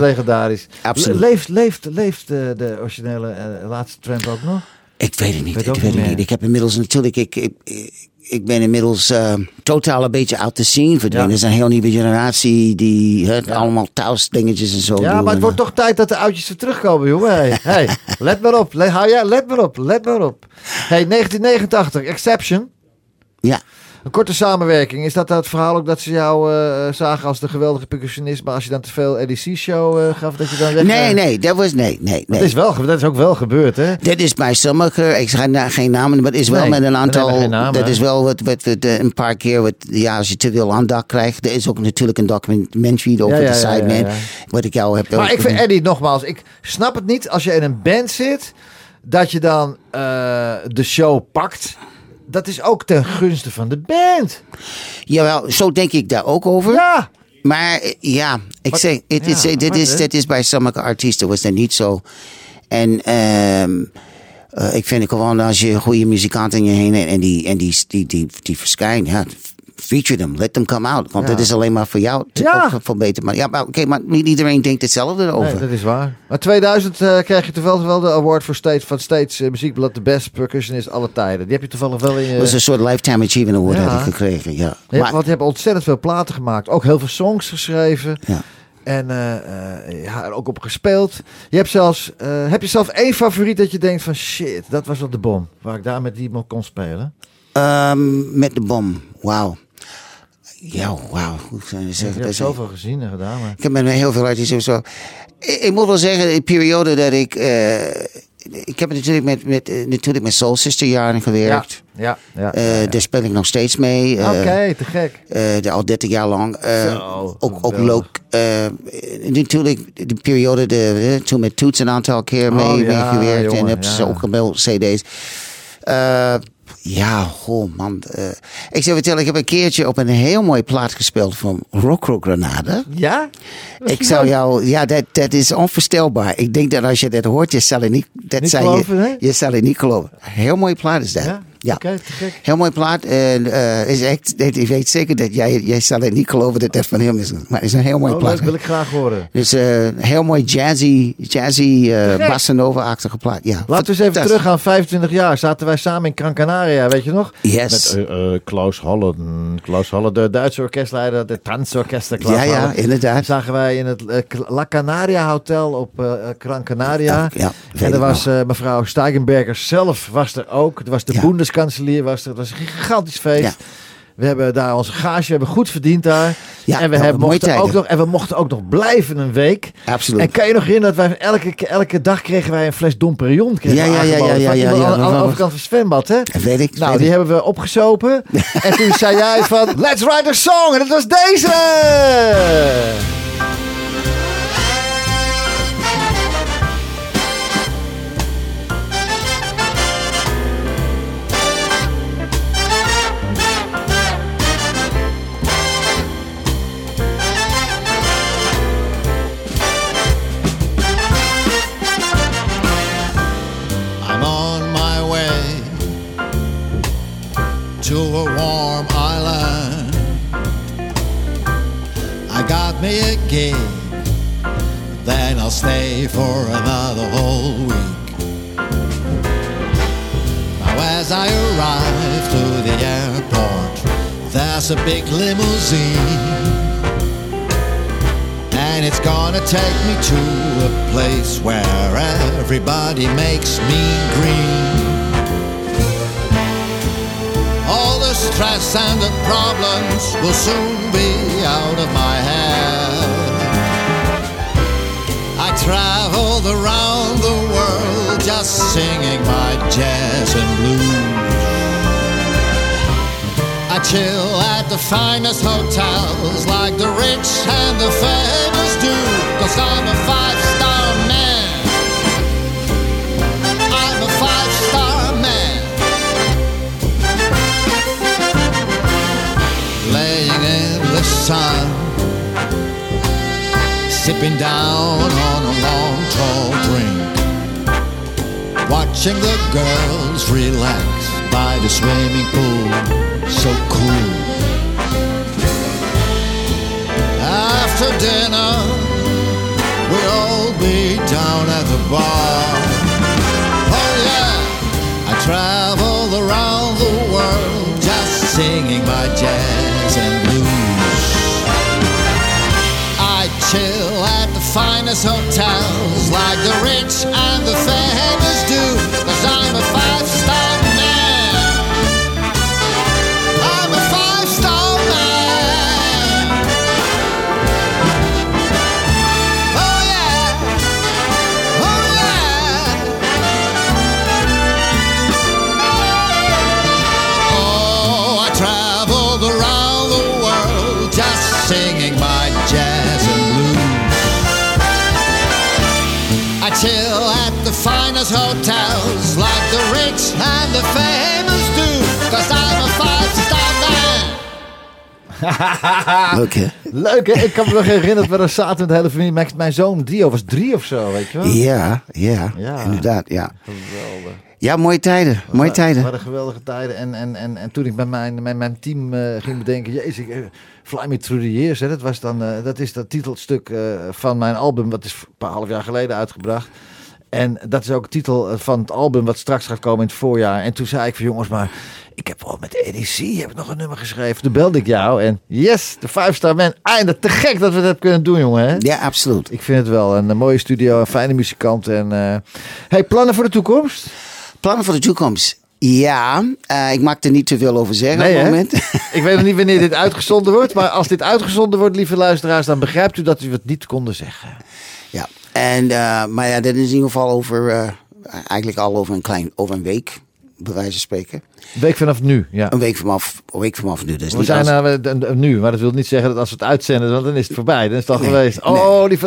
legendarisch. Absoluut. Leeft de originele laatste Tramp ook nog? Ik weet het niet. Ik weet het niet. Ik heb inmiddels natuurlijk. Ik ben inmiddels totaal een beetje uit de scene verdwenen. Ja. Er is een heel nieuwe generatie die allemaal thuis dingetjes en zo doen. Ja, maar het wordt toch tijd dat de oudjes er terugkomen, jongen. Hey, let maar op. Let maar op. Hey, 1989, Exception. Ja. Een korte samenwerking. Is dat het verhaal ook dat ze jou zagen als de geweldige percussionist, maar als je dan te veel EDC-show gaf, dat je dan weg... Nee, dat was... Nee. Dat is ook wel gebeurd, hè? Dit is bij sommige... Ik ga geen namen, maar het is wel met een aantal... Dat is wel wat een paar keer... als je te veel aandacht krijgt. Er is ook natuurlijk een documentary over de Sideman. Ja. Wat ik jou heb... Maar ik vind Eddie, nogmaals, ik snap het niet. Als je in een band zit, dat je dan de show pakt... Dat is ook ten gunste van de band. Jawel, zo denk ik daar ook over. Ja. Maar ja, dit is bij sommige artiesten was dat niet zo. En ik vind gewoon als je goede muzikanten in je heen hebt en die verschijnen, ja, feature them, let them come out. Want dat is alleen maar voor jou te verbeteren. Maar, maar niet iedereen denkt hetzelfde erover. Nee, dat is waar. Maar 2000 krijg je toevallig wel de award voor van Steeds Muziekblad, de best percussionist alle tijden. Die heb je toevallig wel in je... Dat was een soort lifetime achievement award heb ik gekregen, ja. Want je hebt ontzettend veel platen gemaakt. Ook heel veel songs geschreven. Ja. En er ook op gespeeld. Je hebt zelfs... heb je zelf één favoriet dat je denkt van shit, dat was wel de bom. Waar ik daar met iemand kon spelen. Met de bom. Wauw. Ja, wauw. Ik heb zoveel gezien en gedaan. Maar... Ik heb met heel veel artiesten zo. Ik moet wel zeggen, de periode dat ik... ik heb natuurlijk met Soul Sister jaren gewerkt. Ja. Daar speel ik nog steeds mee. Oké, te gek. Al 30 jaar lang. Ook leuk. Natuurlijk de periode toen met Toots een aantal keer mee gewerkt. Jongen, en heb ze ook gemeld cd's. Man. Ik zou vertellen, ik heb een keertje op een heel mooi plaat gespeeld van Rocco Granada. Ja? Ik zou jou... Ja, dat is onvoorstelbaar. Ik denk dat als je dat hoort, je zal het niet geloven. Heel mooi plaat is dat. Ja. Okay, heel mooi plaat. En is echt, ik weet zeker dat jij zal het niet geloven dat van hem is. Maar het is een heel mooi plaat. Dat wil ik graag horen. Dus heel mooi jazzy bossa nova-achtige plaat. Ja. Laten we eens even teruggaan. 25 jaar zaten wij samen in Gran Canaria, weet je nog? Yes. Met Klaus Hallen. Klaus Hallen, de Duitse orkestleider, de tansorkester Klaus Hallen. Ja, inderdaad. Zagen wij in het La Canaria Hotel op Gran Canaria. En er was mevrouw Steigenberger zelf was er ook. Er was de Bundskanselier was er. Het was een gigantisch feest. Ja. We hebben daar onze gage, we hebben goed verdiend daar. Ja, en we mochten ook nog blijven een week. Absoluut. En kan je nog herinneren dat wij elke dag kregen wij een fles Dom Perignon. Aan de overkant van zwembad, hè? Dat weet ik. Die hebben we opgezopen. En toen zei jij van, let's write a song. En dat was deze. To a warm island, I got me a gig, then I'll stay for another whole week. Now as I arrive to the airport, there's a big limousine, and it's gonna take me to a place where everybody makes me green. All the stress and the problems will soon be out of my head. I traveled around the world just singing my jazz and blues. I chill at the finest hotels like the rich and the famous do, 'cause I'm a five-star man. Been down on a long tall drink, watching the girls relax by the swimming pool, so cool. After dinner we'll all be down at the bar. Oh yeah, I traveled around the world just singing my jazz and blues. I chill at the finest hotels like the rich and the famous do, 'cause I'm a five-star man. I'm a five-star man. Oh yeah, oh yeah. Oh, I traveled around the world just singing my jazz and blues. I chill at the finest hotels like the rich and the famous do, 'cause I'm a five-star man. Leuk, hè? Leuk, hè? Ik kan me nog herinneren dat we daar zaten met de hele familie. Mijn zoon Dio was 3 of zo, weet je wel? Ja, inderdaad, ja. Geweldig. Ja, mooie tijden, mooie tijden. Wat een geweldige tijden. En toen ik bij mijn team ging bedenken... Jezus, Fly Me Through the Years, hè, dat is dat titelstuk van mijn album... wat is een paar half jaar geleden uitgebracht. En dat is ook de titel van het album wat straks gaat komen in het voorjaar. En toen zei ik van jongens, maar ik heb wel met EDC heb ik nog een nummer geschreven. Toen belde ik jou en yes, de 5-star man. Eindelijk, te gek dat we dat hebben kunnen doen, jongen. Hè? Ja, absoluut. Ik vind het wel een mooie studio, een fijne muzikant. En, hey, plannen voor de toekomst? Plannen voor de toekomst? Ja, ik mag er niet te veel over zeggen op het moment. Ik weet nog niet wanneer dit uitgezonden wordt. Maar als dit uitgezonden wordt, lieve luisteraars, dan begrijpt u dat u het niet konden zeggen. Ja. Maar ja, dat is in ieder geval over een week, bij wijze van spreken. Een week vanaf nu, ja. Een week vanaf nu. Dus we zijn nu, maar dat wil niet zeggen dat als we het uitzenden, want dan is het voorbij. Dan is het al geweest. Oh, nee.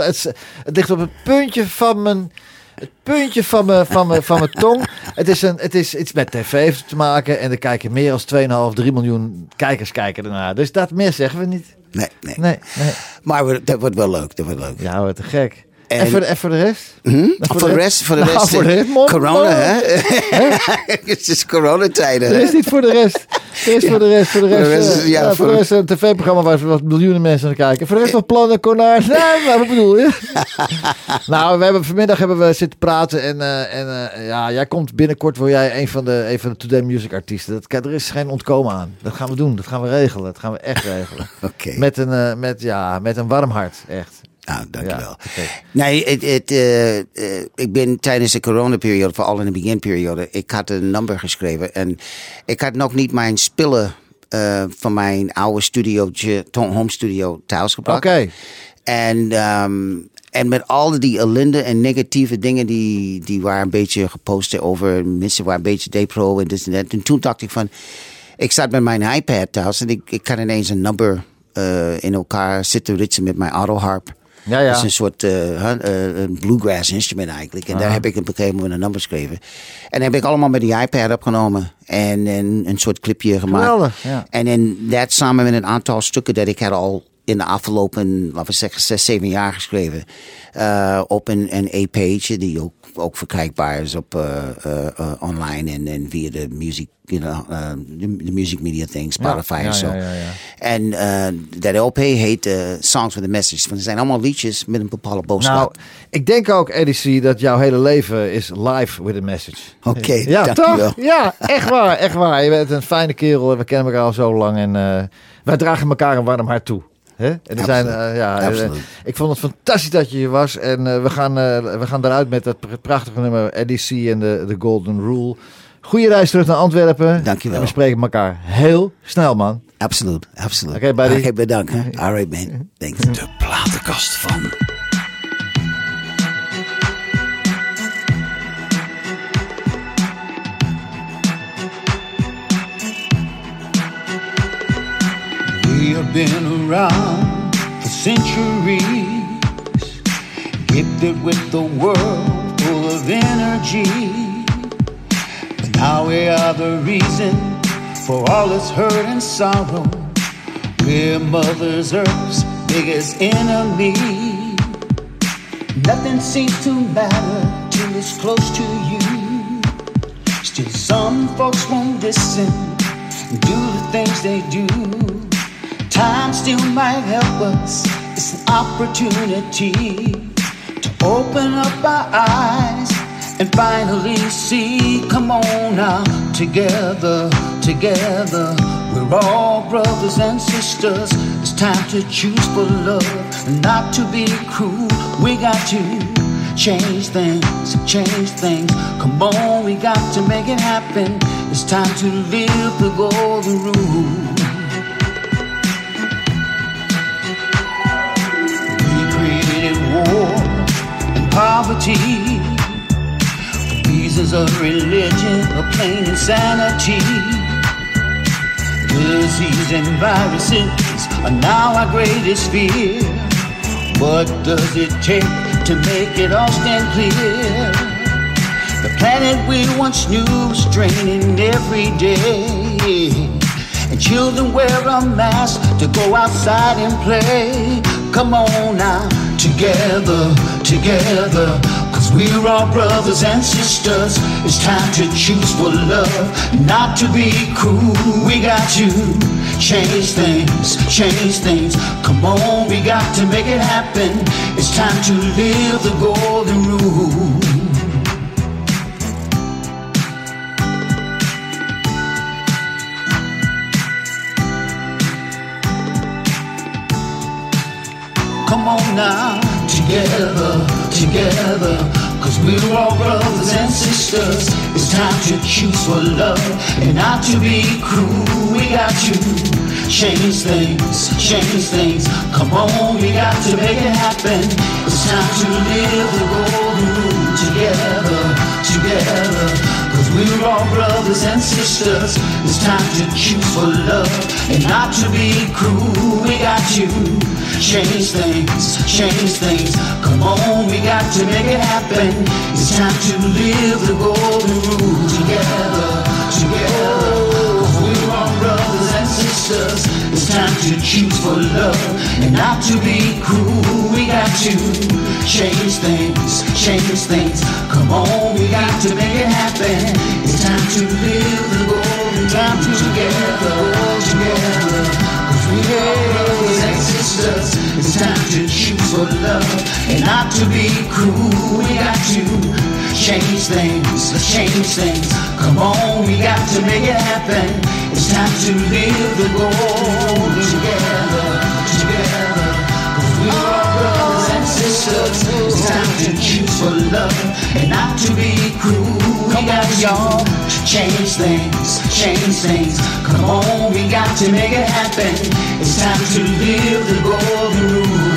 Het ligt op het puntje van mijn... Het puntje van mijn tong. Het is iets met tv te maken. En er kijken meer dan 2,5-3 miljoen kijkers kijken ernaar. Dus dat meer zeggen we niet. Nee. Maar dat wordt wel leuk. Ja, wat te gek. En voor de rest? Voor de rest, corona, hè? Het is coronatijden, hè? Voor de rest een tv-programma waar wat miljoenen mensen aan kijken. Voor de rest nog plannen, Conard. Nee, wat bedoel je? Nou, vanmiddag hebben we zitten praten en jij komt binnenkort, wil jij een van de Today Music artiesten. Er is geen ontkomen aan. Dat gaan we doen, dat gaan we regelen. Dat gaan we echt regelen. Okay. Met een warm hart, echt. Nou, dankjewel. Ja, okay. Nee, ik ben tijdens de coronaperiode, vooral in de beginperiode, ik had een nummer geschreven. En ik had nog niet mijn spullen van mijn oude studiootje, home studio, thuis gebracht. Oké. En met al die ellende en negatieve dingen die waren een beetje gepost over. Mensen waren een beetje depro en dit en dat. En toen dacht ik van, ik zat met mijn iPad thuis en ik kan ineens een nummer in elkaar zitten ritsen met mijn autoharp. Ja. Dat is een soort een bluegrass instrument eigenlijk. En daar heb ik op een gegeven moment een nummer geschreven. En dat heb ik allemaal met die iPad opgenomen. En een soort clipje gemaakt. Geweldig, ja. En in dat samen met een aantal stukken dat ik had al in de afgelopen, laten we zeggen, 6-7 jaar geschreven. Op een EP'tje die ook verkrijgbaar is op online en via de music, de music media thing, Spotify en zo. En dat LP heet Songs with a Message. Want het zijn allemaal liedjes met een bepaalde boodschap. Nou, ik denk ook, Eddie C, dat jouw hele leven is live with a message. Oké, ja, toch? Ja, echt waar. Je bent een fijne kerel en we kennen elkaar al zo lang. En wij dragen elkaar een warm hart toe. En er zijn, ik vond het fantastisch dat je hier was. En we gaan eruit met dat prachtige nummer Eddie C en de Golden Rule. Goeie reis terug naar Antwerpen. Dankjewel. En we spreken elkaar heel snel, man. Absoluut. Oké, buddy. Okay, bedankt. Hè? All right, man. Thanks. De platenkast van... We have been around for centuries, gifted with a world full of energy. But now we are the reason for all this hurt and sorrow. We're Mother Earth's biggest enemy. Nothing seems to matter till it's close to you. Still some folks won't listen, do the things they do. Time still might help us. It's an opportunity to open up our eyes and finally see. Come on now, together, together, we're all brothers and sisters. It's time to choose for love and not to be cruel. We got to change things, come on, we got to make it happen. It's time to live the golden rule. War and poverty, reasons of religion or plain insanity, disease and viruses are now our greatest fear. What does it take to make it all stand clear? The planet we once knew is draining every day, and children wear a mask to go outside and play. Come on now, together, together, cause we're all brothers and sisters. It's time to choose for love, not to be cruel. We got to change things, come on, we got to make it happen. It's time to live the golden rule. Come on now, together, together, cause we're all brothers and sisters. It's time to choose for love and not to be cruel. We got to change things, come on, we got to make it happen. It's time to live the golden rule. Together, together, cause we're all brothers and sisters. It's time to choose for love and not to be cruel. We got to change things, come on, we got to make it happen. It's time to live the golden rule. Together, together, cause we're all brothers and sisters. It's time to choose for love and not to be cruel. We got to change things, come on, we got to make it happen. It's time to live the golden rule. Together, together, cause we're all brothers and sisters. It's time to choose for love and not to be cruel. We got to change things, come on, we got to make it happen. It's time to live the goal. Together, together, we're all brothers and sisters. It's time to choose for love and not to be cruel. We got y'all change things, come on, we got to make it happen. It's time to live the golden rule.